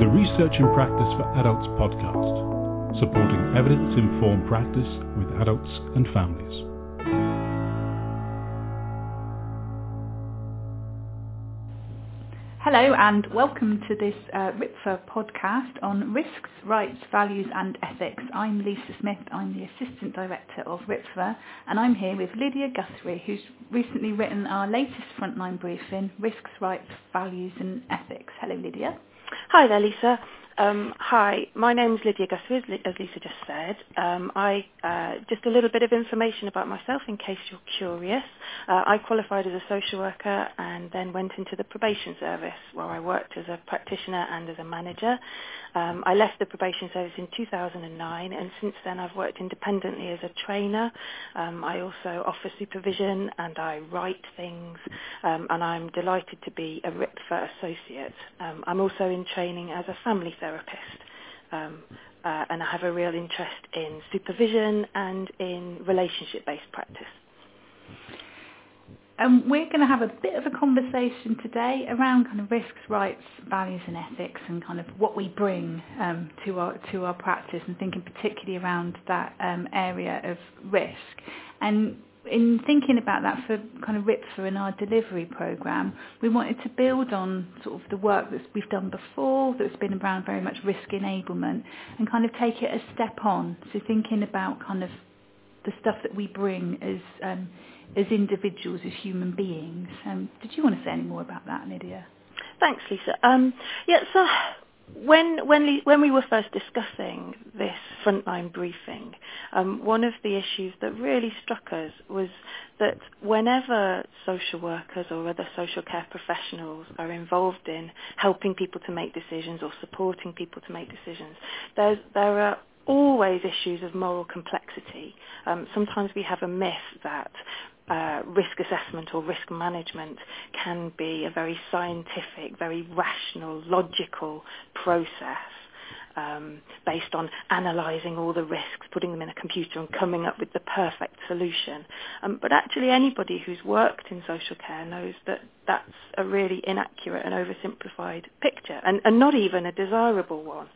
the Research and Practice for Adults podcast, supporting evidence-informed practice with adults and families. Hello and welcome to this RIPFA podcast on risks, rights, values and ethics. I'm Lisa Smith, I'm the Assistant Director of RIPFA, and I'm here with Lydia Guthrie, who's recently written our latest frontline briefing, Risks, Rights, Values and Ethics. Hello Lydia. Hi there Lisa. Hi, my name's Lydia Guthrie, as Lisa just said. Just a little bit of information about myself in case you're curious. I qualified as a social worker and then went into the probation service where I worked as a practitioner and as a manager. I left the probation service in 2009 and since then I've worked independently as a trainer. I also offer supervision and I write things and I'm delighted to be a RIPFA associate. I'm also in training as a family therapist and I have a real interest in supervision and in relationship-based practice. We're going to have a bit of a conversation today around kind of risks, rights, values and ethics and kind of what we bring to our practice and thinking particularly around that area of risk. And in thinking about that for kind of RIPFA in our delivery programme, we wanted to build on sort of the work that we've done before that's been around very much risk enablement and kind of take it a step on. So thinking about kind of the stuff that we bring as individuals, as human beings. Did you want to say any more about that, Lydia? Thanks, Lisa. So when we were first discussing this frontline briefing, one of the issues that really struck us was that whenever social workers or other social care professionals are involved in helping people to make decisions or supporting people to make decisions, there are always issues of moral complexity. Sometimes we have a myth that risk assessment or risk management can be a very scientific, very rational, logical process based on analysing all the risks, putting them in a computer and coming up with the perfect solution. But actually anybody who's worked in social care knows that that's a really inaccurate and oversimplified picture and not even a desirable one.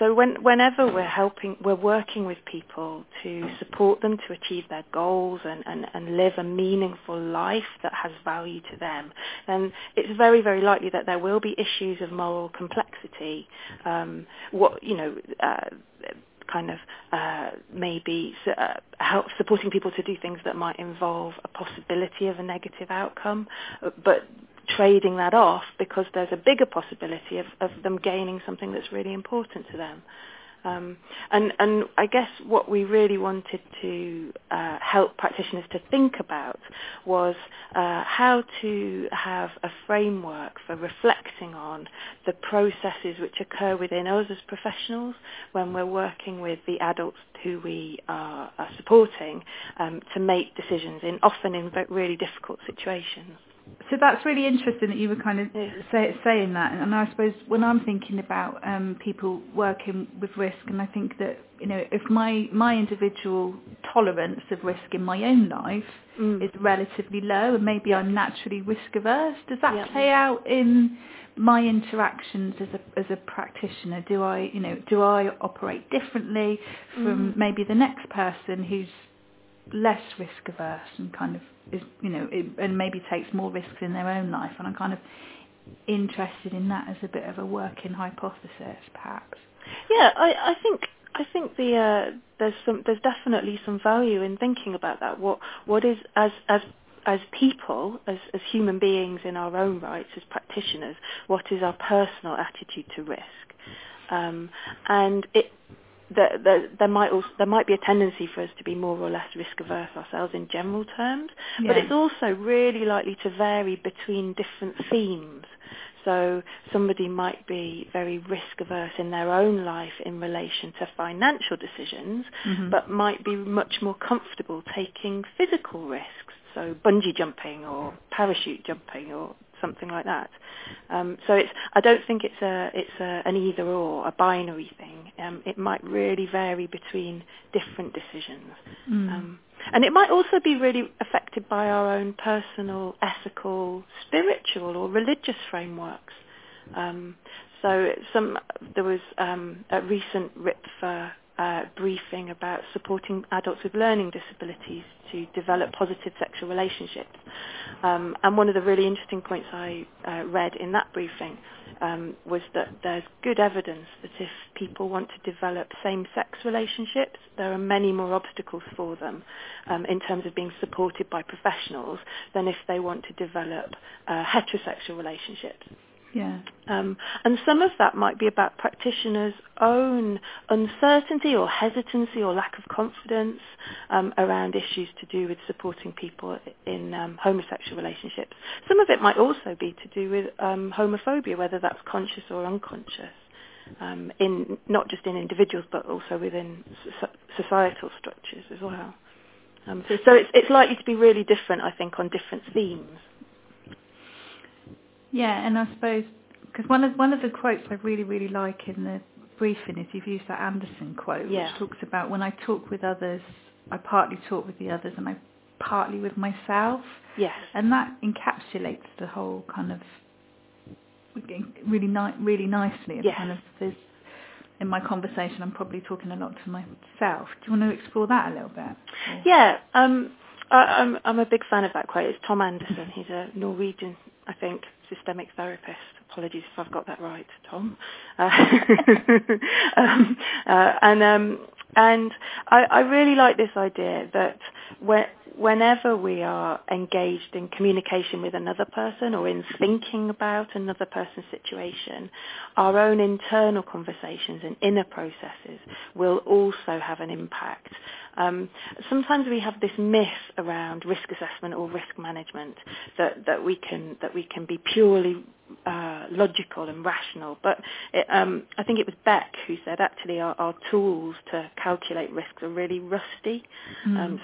So whenever we're working with people to support them to achieve their goals and live a meaningful life that has value to them, then it's very, very likely that there will be issues of moral complexity. Help supporting people to do things that might involve a possibility of a negative outcome, but trading that off because there's a bigger possibility of them gaining something that's really important to them. And I guess what we really wanted to help practitioners to think about was how to have a framework for reflecting on the processes which occur within us as professionals when we're working with the adults who we are supporting to make decisions, often in really difficult situations. So that's really interesting that you were kind of saying that, and I suppose when I'm thinking about people working with risk, and I think that, you know, if my individual tolerance of risk in my own life is relatively low and maybe I'm naturally risk averse, does that play out in my interactions as a practitioner? Do I operate differently from maybe the next person who's less risk averse and kind of is, you know, and maybe takes more risks in their own life? And I'm kind of interested in that as a bit of a working hypothesis, perhaps. Yeah, I think there's definitely some value in thinking about that. What is as people, as human beings in our own rights, as practitioners, what is our personal attitude to risk? There might be a tendency for us to be more or less risk averse ourselves in general terms, but it's also really likely to vary between different themes. So somebody might be very risk averse in their own life in relation to financial decisions, but might be much more comfortable taking physical risks, so bungee jumping or parachute jumping or something like that. I don't think it's an either or, a binary thing. It might really vary between different decisions, and it might also be really affected by our own personal, ethical, spiritual, or religious frameworks. So there was a recent RIPFA briefing about supporting adults with learning disabilities to develop positive sexual relationships. And one of the really interesting points I read in that briefing was that there's good evidence that if people want to develop same-sex relationships, there are many more obstacles for them in terms of being supported by professionals than if they want to develop heterosexual relationships. Yeah. And some of that might be about practitioners' own uncertainty or hesitancy or lack of confidence around issues to do with supporting people in homosexual relationships. Some of it might also be to do with homophobia, whether that's conscious or unconscious, in not just in individuals but also within societal structures as well. So it's likely to be really different, I think, on different themes. Yeah, and I suppose, because one of the quotes I really, really like in the briefing is you've used that Anderson quote, yeah, which talks about, when I talk with others, I partly talk with the others and I partly with myself. Yes. And that encapsulates the whole kind of really nicely. Yes. Kind of this, in my conversation, I'm probably talking a lot to myself. Do you want to explore that a little bit? Or? Yeah, I'm a big fan of that quote. It's Tom Anderson. He's a Norwegian, I think, systemic therapist. Apologies if I've got that right, Tom. And I really like this idea that whenever we are engaged in communication with another person or in thinking about another person's situation, our own internal conversations and inner processes will also have an impact. Sometimes we have this myth around risk assessment or risk management that we can be purely logical and rational, but I think it was Beck who said actually our tools to calculate risks are really rusty.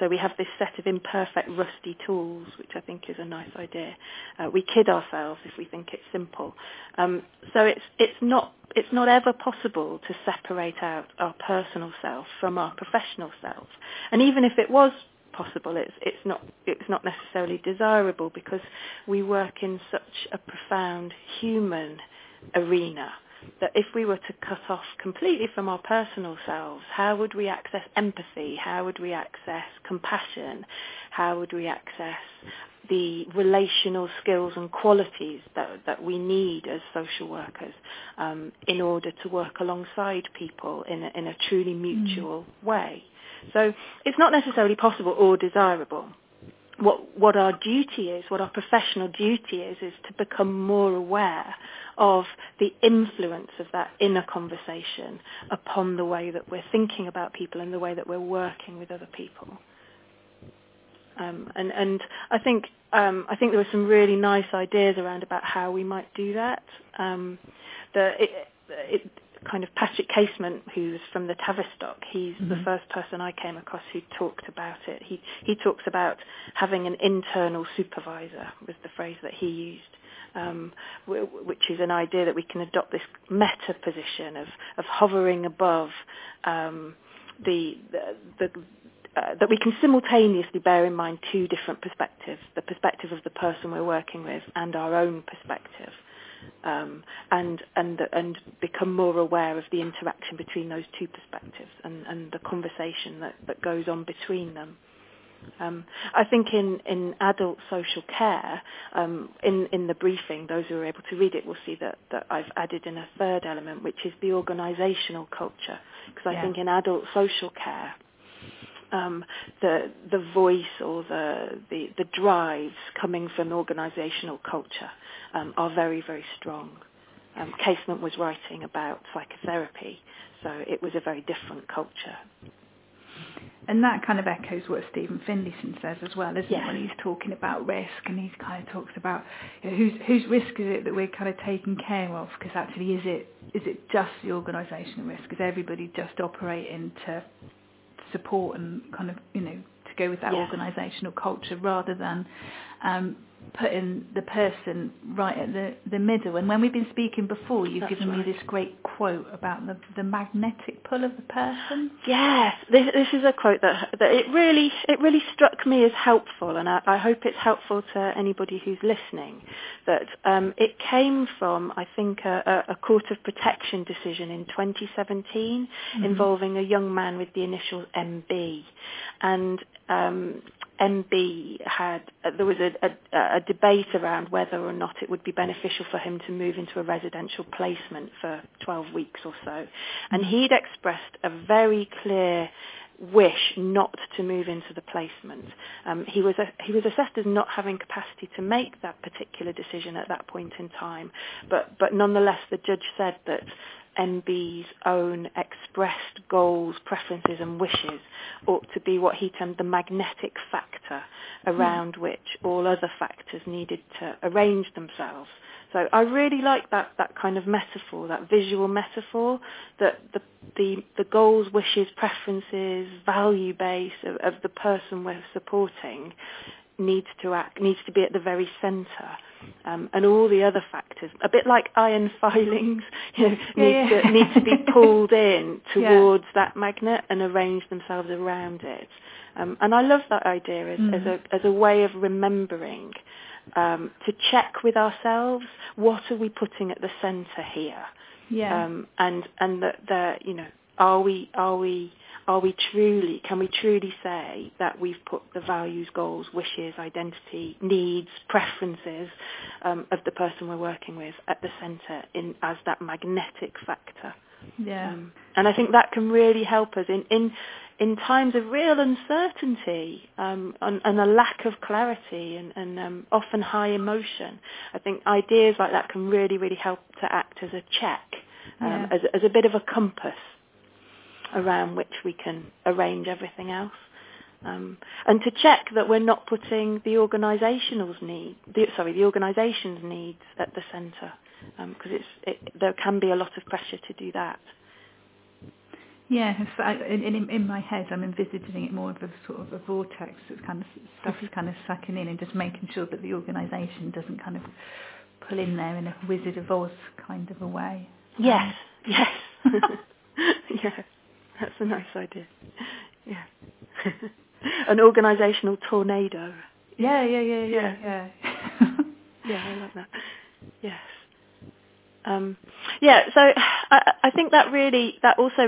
So we have this set of imperfect, rusty tools, which I think is a nice idea. We kid ourselves if we think it's simple. So it's not ever possible to separate out our personal self from our professional self, and even if it was possible, it's not necessarily desirable, because we work in such a profound human arena that if we were to cut off completely from our personal selves, how would we access empathy? How would we access compassion? How would we access the relational skills and qualities that we need as social workers in order to work alongside people in a truly mutual way? So it's not necessarily possible or desirable. What our duty is, what our professional duty is to become more aware of the influence of that inner conversation upon the way that we're thinking about people and the way that we're working with other people. And I think there were some really nice ideas around about how we might do that. It kind of Patrick Casement, who's from the Tavistock, he's the first person I came across who talked about it. He talks about having an internal supervisor, was the phrase that he used, which is an idea that we can adopt this meta position of hovering above that we can simultaneously bear in mind two different perspectives: the perspective of the person we're working with and our own perspective. And become more aware of the interaction between those two perspectives and the conversation that goes on between them. I think in adult social care, in the briefing, those who are able to read it will see that I've added in a third element, which is the organisational culture, because I think in adult social care, the voice or the drives coming from organisational culture are very, very strong. Casement was writing about psychotherapy, so it was a very different culture. And that kind of echoes what Stephen Finlayson says as well, isn't it? When he's talking about risk, and he kind of talks about, you know, whose risk is it that we're kind of taking care of? Because actually, is it just the organisational risk? Is everybody just operating to support and kind of, you know, to go with that organisational culture rather than putting the person right at the middle. And when we've been speaking before, you've given me this great quote about the magnetic pull of the person. Yes, this is a quote that it really struck me as helpful, and I hope it's helpful to anybody who's listening, that it came from, I think, a Court of Protection decision in 2017 involving a young man with the initials MB. And MB there was a debate around whether or not it would be beneficial for him to move into a residential placement for 12 weeks or so. And he'd expressed a very clear wish not to move into the placement. He was assessed as not having capacity to make that particular decision at that point in time. But nonetheless, the judge said that MB's own expressed goals, preferences and wishes ought to be what he termed the magnetic factor around which all other factors needed to arrange themselves. So I really like that kind of metaphor, that visual metaphor, that the goals, wishes, preferences, value base of the person we're supporting needs to be at the very centre. And all the other factors, a bit like iron filings, need to be pulled in towards that magnet and arrange themselves around it. And I love that idea as a way of remembering to check with ourselves, what are we putting at the centre here? Yeah. And that can we truly say that we've put the values, goals, wishes, identity, needs, preferences of the person we're working with at the centre as that magnetic factor? Yeah. And I think that can really help us in times of real uncertainty and a lack of clarity and often high emotion. I think ideas like that can really, really help to act as a check, as a bit of a compass around which we can arrange everything else, and to check that we're not putting the organisation's needs at the centre, because there can be a lot of pressure to do that. Yeah, in my head, I'm envisaging it more of a sort of a vortex that's kind of stuff is kind of sucking in and just making sure that the organisation doesn't kind of pull in there in a Wizard of Oz kind of a way. Yes, yes. Yeah, that's a nice idea. Yeah, an organisational tornado. Yeah. Yeah, I like that. Yes. So I think that also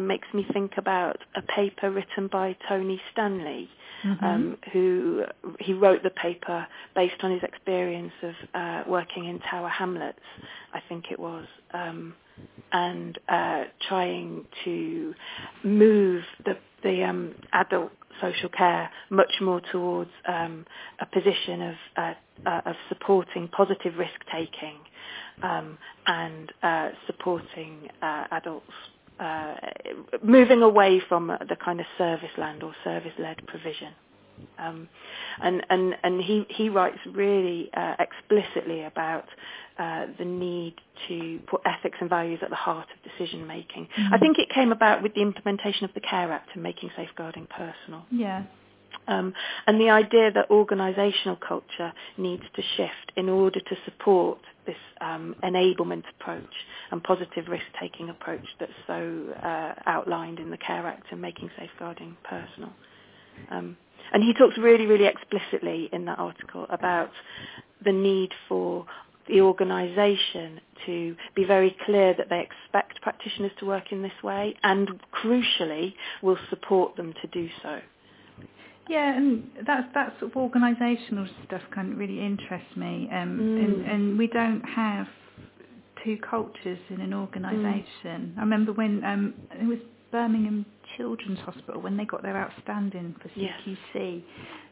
makes me think about a paper written by Tony Stanley, who he wrote the paper based on his experience of working in Tower Hamlets, I think it was. And trying to move the adult social care much more towards a position of supporting positive risk taking and supporting adults, moving away from the kind of service-land or service-led provision. And he writes really explicitly about the need to put ethics and values at the heart of decision making. I think it came about with the implementation of the Care Act and making safeguarding personal. Yeah. And the idea that organisational culture needs to shift in order to support this enablement approach and positive risk-taking approach that's so outlined in the Care Act and making safeguarding personal. And he talks really, really explicitly in that article about the need for the organisation to be very clear that they expect practitioners to work in this way and, crucially, will support them to do so. Yeah, and that sort of organisational stuff kind of really interests me. And we don't have two cultures in an organisation. I remember when it was Birmingham Children's Hospital, when they got their outstanding for CQC,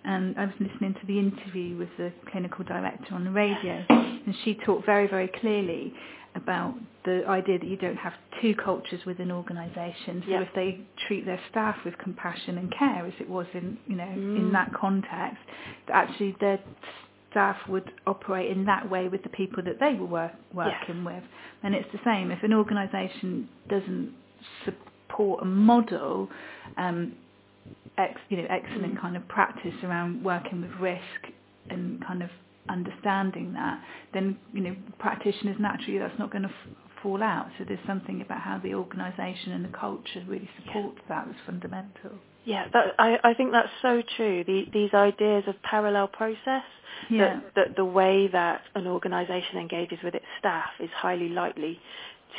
and I was listening to the interview with the clinical director on the radio, and she talked very, very clearly about the idea that you don't have two cultures within organisations. So if they treat their staff with compassion and care, as it was in that context, that actually their staff would operate in that way with the people that they were working with. And it's the same if an organisation doesn't support a model, excellent kind of practice around working with risk and kind of understanding that, then practitioners naturally, that's not going to fall out. So there's something about how the organisation and the culture really supports that that's fundamental. Yeah, I think that's so true. These ideas of parallel process, that the way that an organisation engages with its staff is highly likely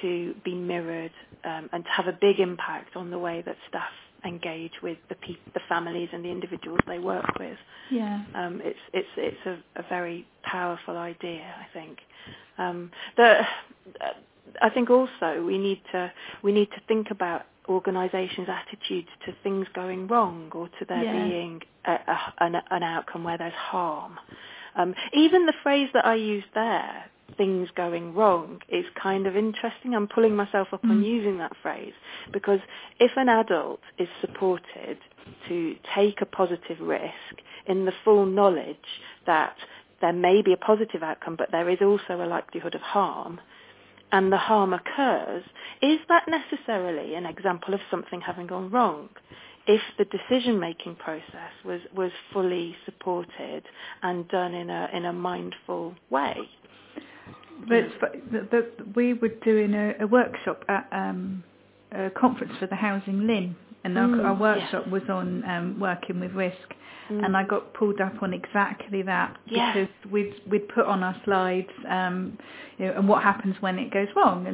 to be mirrored and to have a big impact on the way that staff engage with the families and the individuals they work with. It's a very powerful idea, I think. I think also we need to think about organisations' attitudes to things going wrong or to there being an outcome where there's harm. Even the phrase that I used there, things going wrong, is kind of interesting. I'm pulling myself up on using that phrase, because if an adult is supported to take a positive risk in the full knowledge that there may be a positive outcome, but there is also a likelihood of harm, and the harm occurs, is that necessarily an example of something having gone wrong? If the decision-making process was fully supported and done in a mindful way. But we were doing a workshop at a conference for the Housing Lynn, and our workshop was on working with risk, and I got pulled up on exactly that, because we'd put on our slides, and what happens when it goes wrong,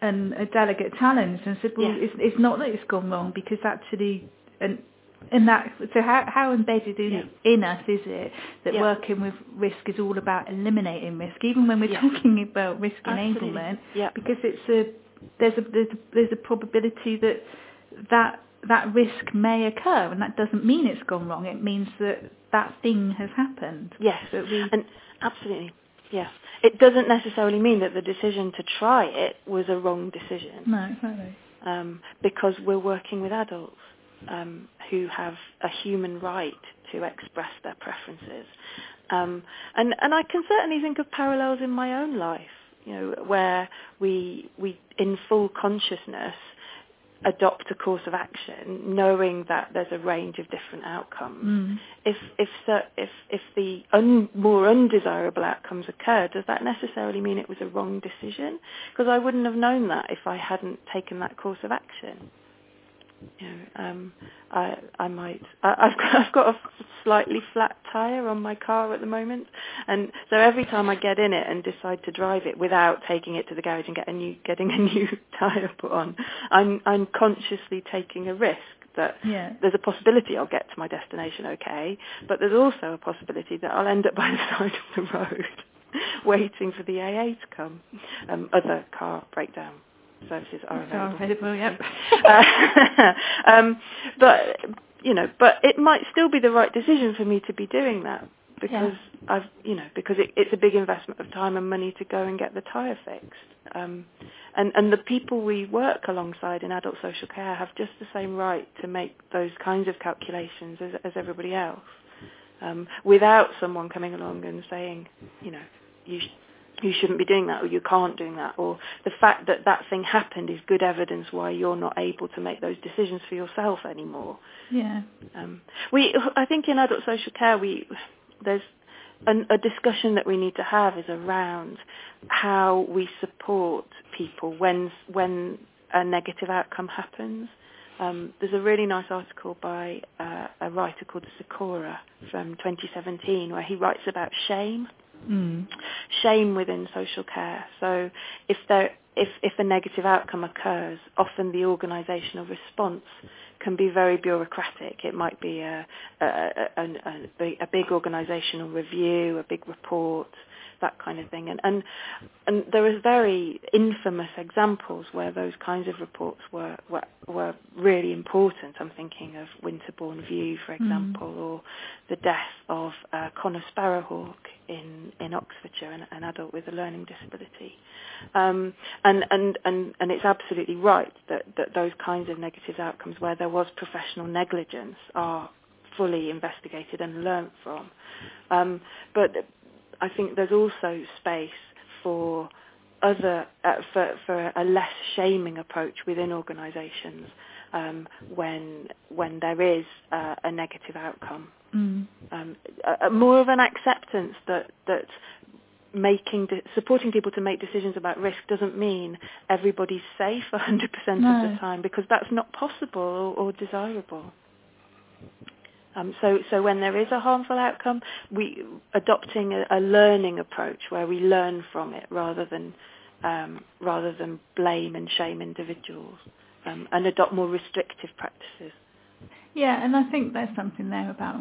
and a delegate challenged and said, well, it's not that it's gone wrong, because actually, so how embedded in us is it that working with risk is all about eliminating risk, even when we're talking about risk enablement, because there's a probability that risk may occur, and that doesn't mean it's gone wrong. It means that thing has happened. Yes, and absolutely. Yes, it doesn't necessarily mean that the decision to try it was a wrong decision. No, exactly. Because we're working with adults. Who have a human right to express their preferences, and I can certainly think of parallels in my own life, where we in full consciousness adopt a course of action, knowing that there's a range of different outcomes. If the more undesirable outcomes occur, does that necessarily mean it was a wrong decision? Because I wouldn't have known that if I hadn't taken that course of action. I've got a slightly flat tyre on my car at the moment, and so every time I get in it and decide to drive it without taking it to the garage and getting a new tyre put on, I'm consciously taking a risk that there's a possibility I'll get to my destination okay, but there's also a possibility that I'll end up by the side of the road waiting for the AA to come. Other car breakdown services are available. But it might still be the right decision for me to be doing that, because it's a big investment of time and money to go and get the tyre fixed. And the people we work alongside in adult social care have just the same right to make those kinds of calculations as everybody else, without someone coming along and saying, you shouldn't be doing that, or you can't doing that, or the fact that that thing happened is good evidence why you're not able to make those decisions for yourself anymore. I think in adult social care there's a discussion that we need to have is around how we support people when a negative outcome happens. There's a really nice article by a writer called Sikora from 2017 where he writes about shame. Shame within social care. So if a negative outcome occurs, often the organisational response can be very bureaucratic. It might be a big organisational review, a big report, that kind of thing. And there is very infamous examples where those kinds of reports were really important. I'm thinking of Winterbourne View, for example, or the death of Connor Sparrowhawk in Oxfordshire, an adult with a learning disability. And it's absolutely right that those kinds of negative outcomes where there was professional negligence are fully investigated and learnt from. But I think there's also space for other for a less shaming approach within organisations, when there is a negative outcome. More of an acceptance that supporting people to make decisions about risk doesn't mean everybody's safe 100% of the time, because that's not possible or desirable. So when there is a harmful outcome, we adopting a learning approach where we learn from it rather than blame and shame individuals, and adopt more restrictive practices. Yeah, and I think there's something there about,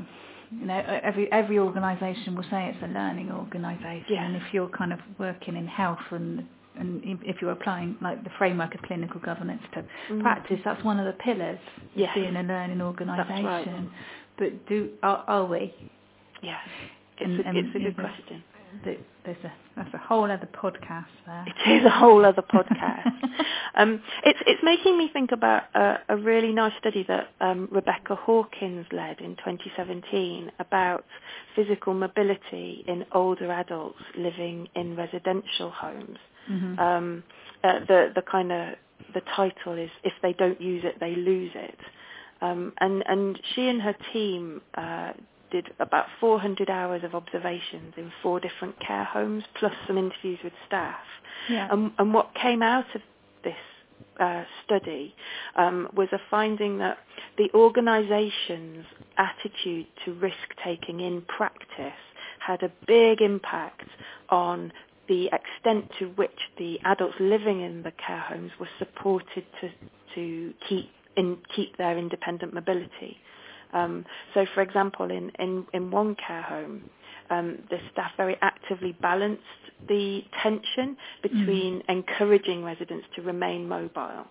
you know, every organisation will say it's a learning organisation, and if you're kind of working in health and if you're applying like the framework of clinical governance to practice, that's one of the pillars of being a learning organisation. Right. But are we? Yeah, it's a good question. That's a whole other podcast there. It is a whole other podcast. It's making me think about a really nice study that Rebecca Hawkins led in 2017 about physical mobility in older adults living in residential homes. Mm-hmm. The title is "If They Don't Use It, They Lose It," and she and her team did about 400 hours of observations in 4 different care homes, plus some interviews with staff. Yeah. And what came out of this study was a finding that the organisation's attitude to risk-taking in practice had a big impact on the extent to which the adults living in the care homes were supported to keep their independent mobility. So, for example, in one care home, the staff very actively balanced the tension between encouraging residents to remain mobile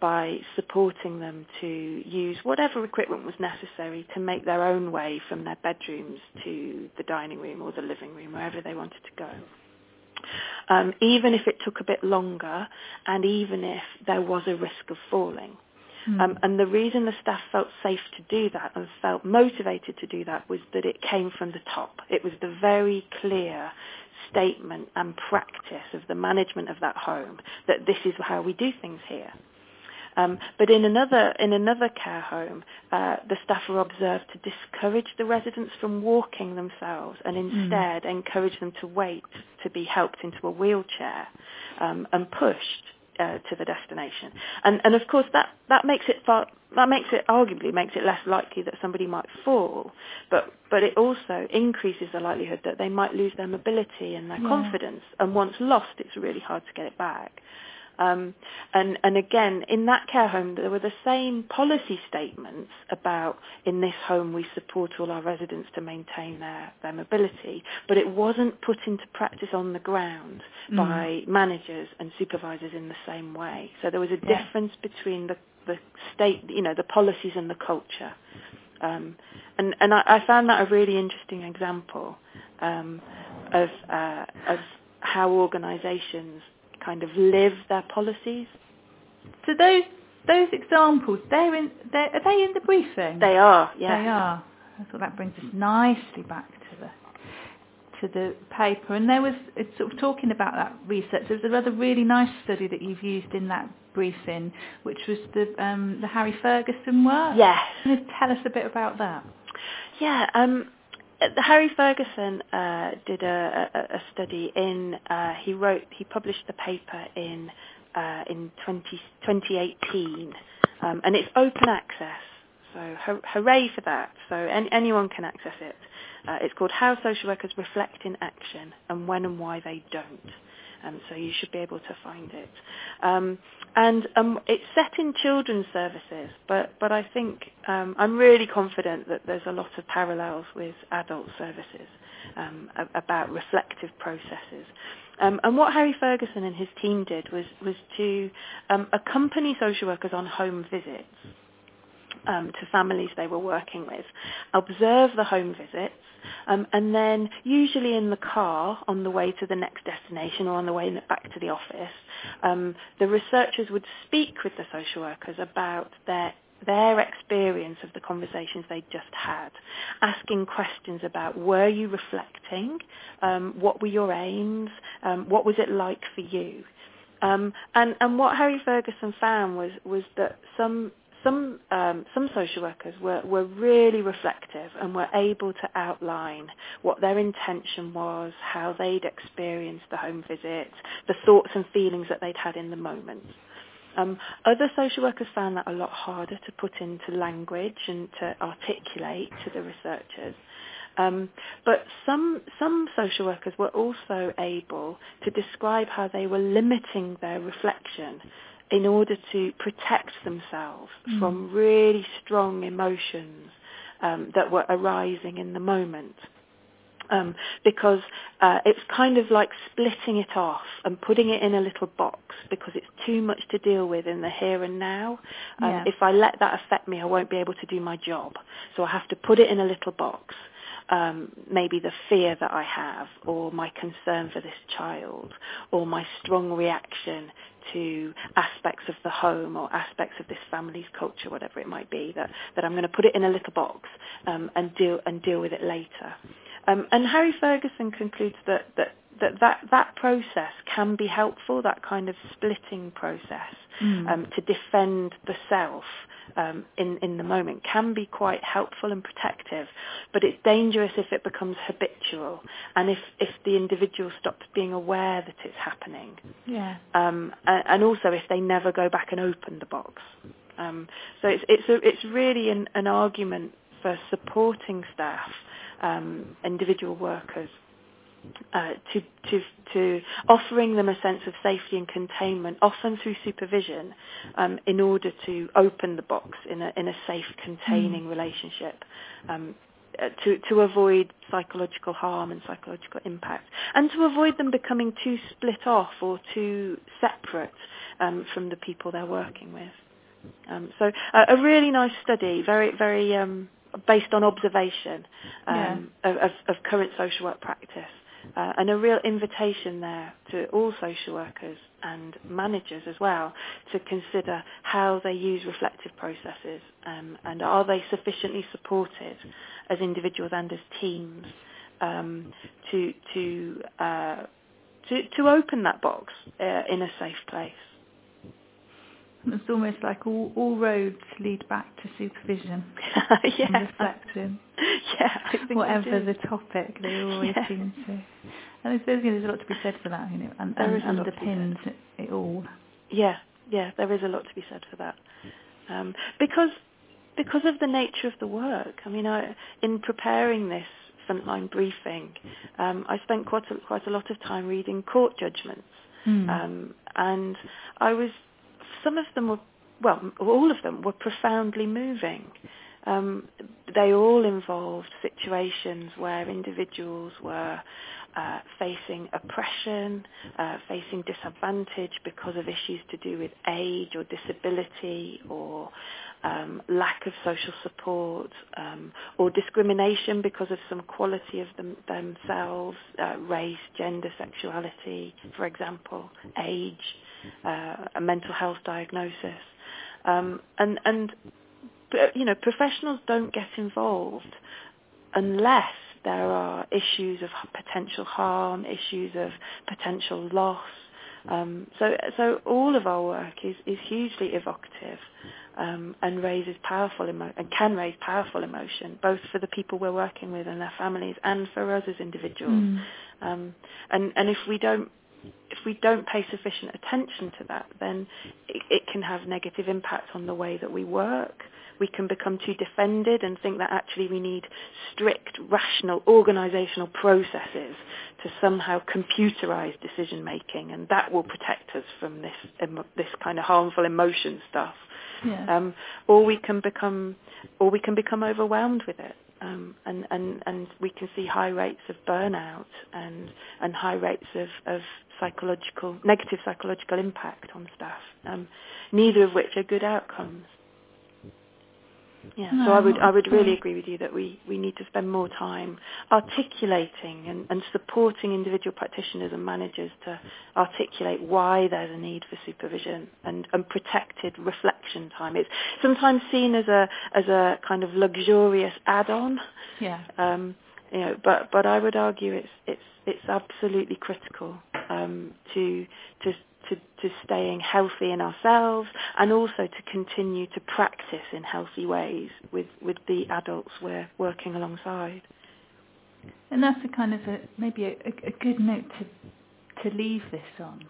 by supporting them to use whatever equipment was necessary to make their own way from their bedrooms to the dining room or the living room, wherever they wanted to go. Even if it took a bit longer and even if there was a risk of falling. And the reason the staff felt safe to do that and felt motivated to do that was that it came from the top. It was the very clear statement and practice of the management of that home that this is how we do things here. But in another care home, the staff were observed to discourage the residents from walking themselves and instead encourage them to wait to be helped into a wheelchair and pushed to the destination, and of course that makes it less likely that somebody might fall, but it also increases the likelihood that they might lose their mobility and their confidence, and once lost, it's really hard to get it back. And again, in that care home, there were the same policy statements about, in this home, we support all our residents to maintain their mobility, but it wasn't put into practice on the ground by managers and supervisors in the same way. So there was a difference between the state, you know, the policies and the culture. And I found that a really interesting example of how organisations kind of live their policies. So those examples, are they in the briefing? They are, yeah. They are. I thought that brings us nicely back to the paper. And there was, it's sort of talking about that research, there's another really nice study that you've used in that briefing, which was the Harry Ferguson work. Yes. Can you tell us a bit about that? Yeah. Harry Ferguson did a study in. He published the paper in 2018, and it's open access. So hooray for that! So anyone can access it. It's called "How Social Workers Reflect in Action and When and Why They Don't." So you should be able to find it. And it's set in children's services, but I think I'm really confident that there's a lot of parallels with adult services about reflective processes. And what Harry Ferguson and his team did was to accompany social workers on home visits to families they were working with, observe the home visits, and then usually in the car on the way to the next destination or on the way back to the office, the researchers would speak with the social workers about their experience of the conversations they just had, asking questions about, were you reflecting, what were your aims, what was it like for you? And what Harry Ferguson found was that some social workers were really reflective and were able to outline what their intention was, how they'd experienced the home visit, the thoughts and feelings that they'd had in the moment. Other social workers found that a lot harder to put into language and to articulate to the researchers. But some social workers were also able to describe how they were limiting their reflection in order to protect themselves from really strong emotions that were arising in the moment. Because it's kind of like splitting it off and putting it in a little box because it's too much to deal with in the here and now. If I let that affect me, I won't be able to do my job. So I have to put it in a little box. Maybe the fear that I have, or my concern for this child, or my strong reaction to aspects of the home or aspects of this family's culture, whatever it might be, that I'm going to put it in a little box and deal with it later. And Harry Ferguson concludes that process can be helpful, that kind of splitting process to defend the self in the moment can be quite helpful and protective, but it's dangerous if it becomes habitual and if the individual stops being aware that it's happening. Yeah. And also if they never go back and open the box. So it's really an argument for supporting staff, individual workers, to offering them a sense of safety and containment, often through supervision, in order to open the box in a safe, containing relationship, to avoid psychological harm and psychological impact, and to avoid them becoming too split off or too separate from the people they're working with. So a really nice study, very, very based on observation of current social work practice. And a real invitation there to all social workers and managers as well to consider how they use reflective processes and are they sufficiently supported as individuals and as teams to open that box in a safe place. It's almost like all roads lead back to supervision and reflection. I think whatever the topic, they always seem to. And there's a lot to be said for that, you know, and underpins it all. Yeah, there is a lot to be said for that. Because of the nature of the work, I mean, in preparing this frontline briefing, I spent quite a lot of time reading court judgments. And I was... Some of them were, well, all of them were profoundly moving. They all involved situations where individuals were facing oppression, facing disadvantage because of issues to do with age or disability or lack of social support, or discrimination because of some quality of themselves, race, gender, sexuality, for example, age, a mental health diagnosis, and you know, professionals don't get involved unless there are issues of potential harm, issues of potential loss. So all of our work is hugely evocative. And can raise powerful emotion, both for the people we're working with and their families, and for us as individuals. And if we don't pay sufficient attention to that, then it can have negative impact on the way that we work. We can become too defended and think that actually we need strict, rational, organisational processes to somehow computerise decision making, and that will protect us from this kind of harmful emotion stuff. Or we can become overwhelmed with it, and we can see high rates of burnout and high rates of negative psychological impact on staff. Neither of which are good outcomes. Yeah. So I would really agree with you that we need to spend more time articulating and supporting individual practitioners and managers to articulate why there's a need for supervision and protected reflection time. It's sometimes seen as a kind of luxurious add-on. Yeah. You know, but I would argue it's absolutely critical to staying healthy in ourselves, and also to continue to practice in healthy ways with the adults we're working alongside. And that's a kind of maybe a good note to leave this on,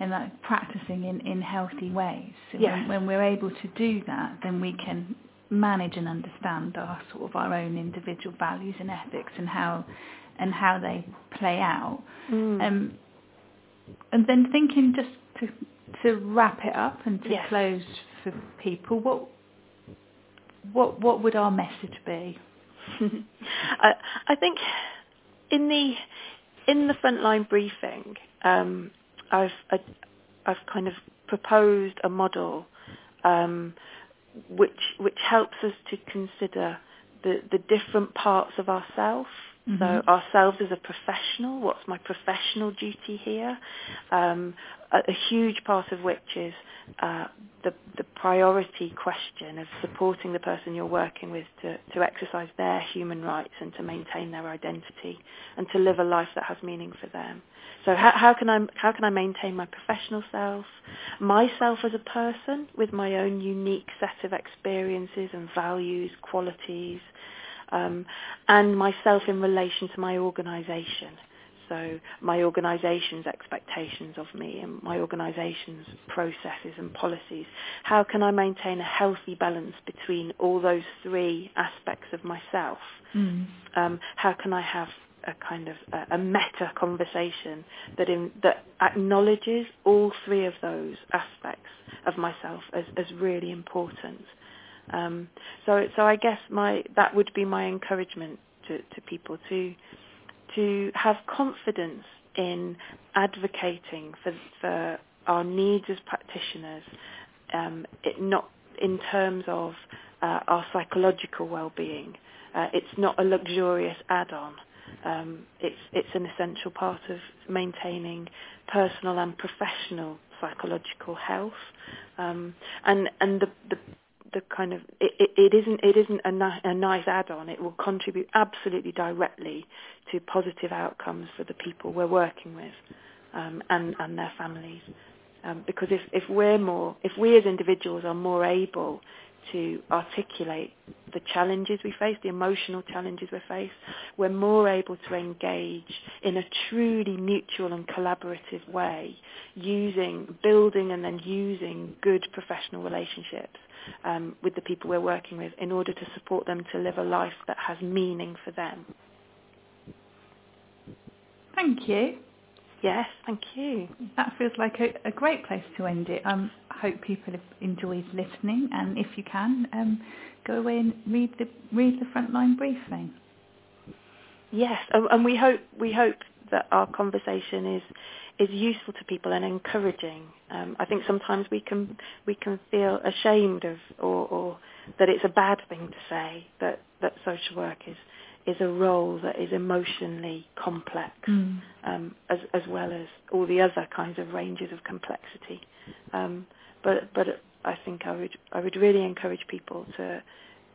and that practicing in healthy ways. So yes. When we're able to do that, then we can manage and understand our own individual values and ethics and how they play out. Mm. And then thinking, just to wrap it up and to yes. close for people, what would our message be? I think in the frontline briefing, I've kind of proposed a model which helps us to consider the different parts of ourselves. Mm-hmm. So ourselves as a professional, what's my professional duty here? A huge part of which is the priority question of supporting the person you're working with to exercise their human rights and to maintain their identity and to live a life that has meaning for them. So how can I maintain my professional self, myself as a person with my own unique set of experiences and values, qualities, and myself in relation to my organisation. So my organisation's expectations of me and my organisation's processes and policies. How can I maintain a healthy balance between all those three aspects of myself? Mm. How can I have a kind of a meta conversation that acknowledges all three of those aspects of myself as really important? So I guess that would be my encouragement to people to have confidence in advocating for our needs as practitioners, not in terms of our psychological well-being. It's not a luxurious add-on. It's an essential part of maintaining personal and professional psychological health, and the kind of it isn't a nice add-on. It will contribute absolutely directly to positive outcomes for the people we're working with, and their families, because if we as individuals are more able to articulate the challenges we face, the emotional challenges we face, we're more able to engage in a truly mutual and collaborative way, building and then using good professional relationships with the people we're working with in order to support them to live a life that has meaning for them. Thank you. Yes, thank you. That feels like a great place to end it. I hope people have enjoyed listening, and if you can, go away and read the frontline briefing. Yes, and we hope that our conversation is useful to people and encouraging. I think sometimes we can feel ashamed of or that it's a bad thing to say that social work is a role that is emotionally complex, as well as all the other kinds of ranges of complexity. But I think I would really encourage people to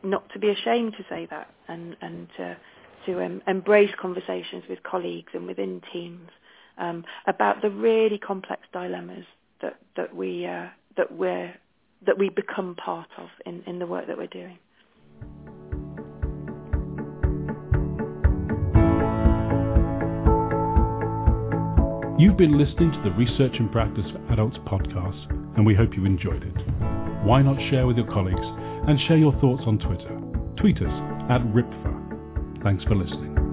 not to be ashamed to say that, and to embrace conversations with colleagues and within teams about the really complex dilemmas that we become part of in the work that we're doing. You've been listening to the Research and Practice for Adults podcast, and we hope you enjoyed it. Why not share with your colleagues and share your thoughts on Twitter? Tweet us at RIPFA. Thanks for listening.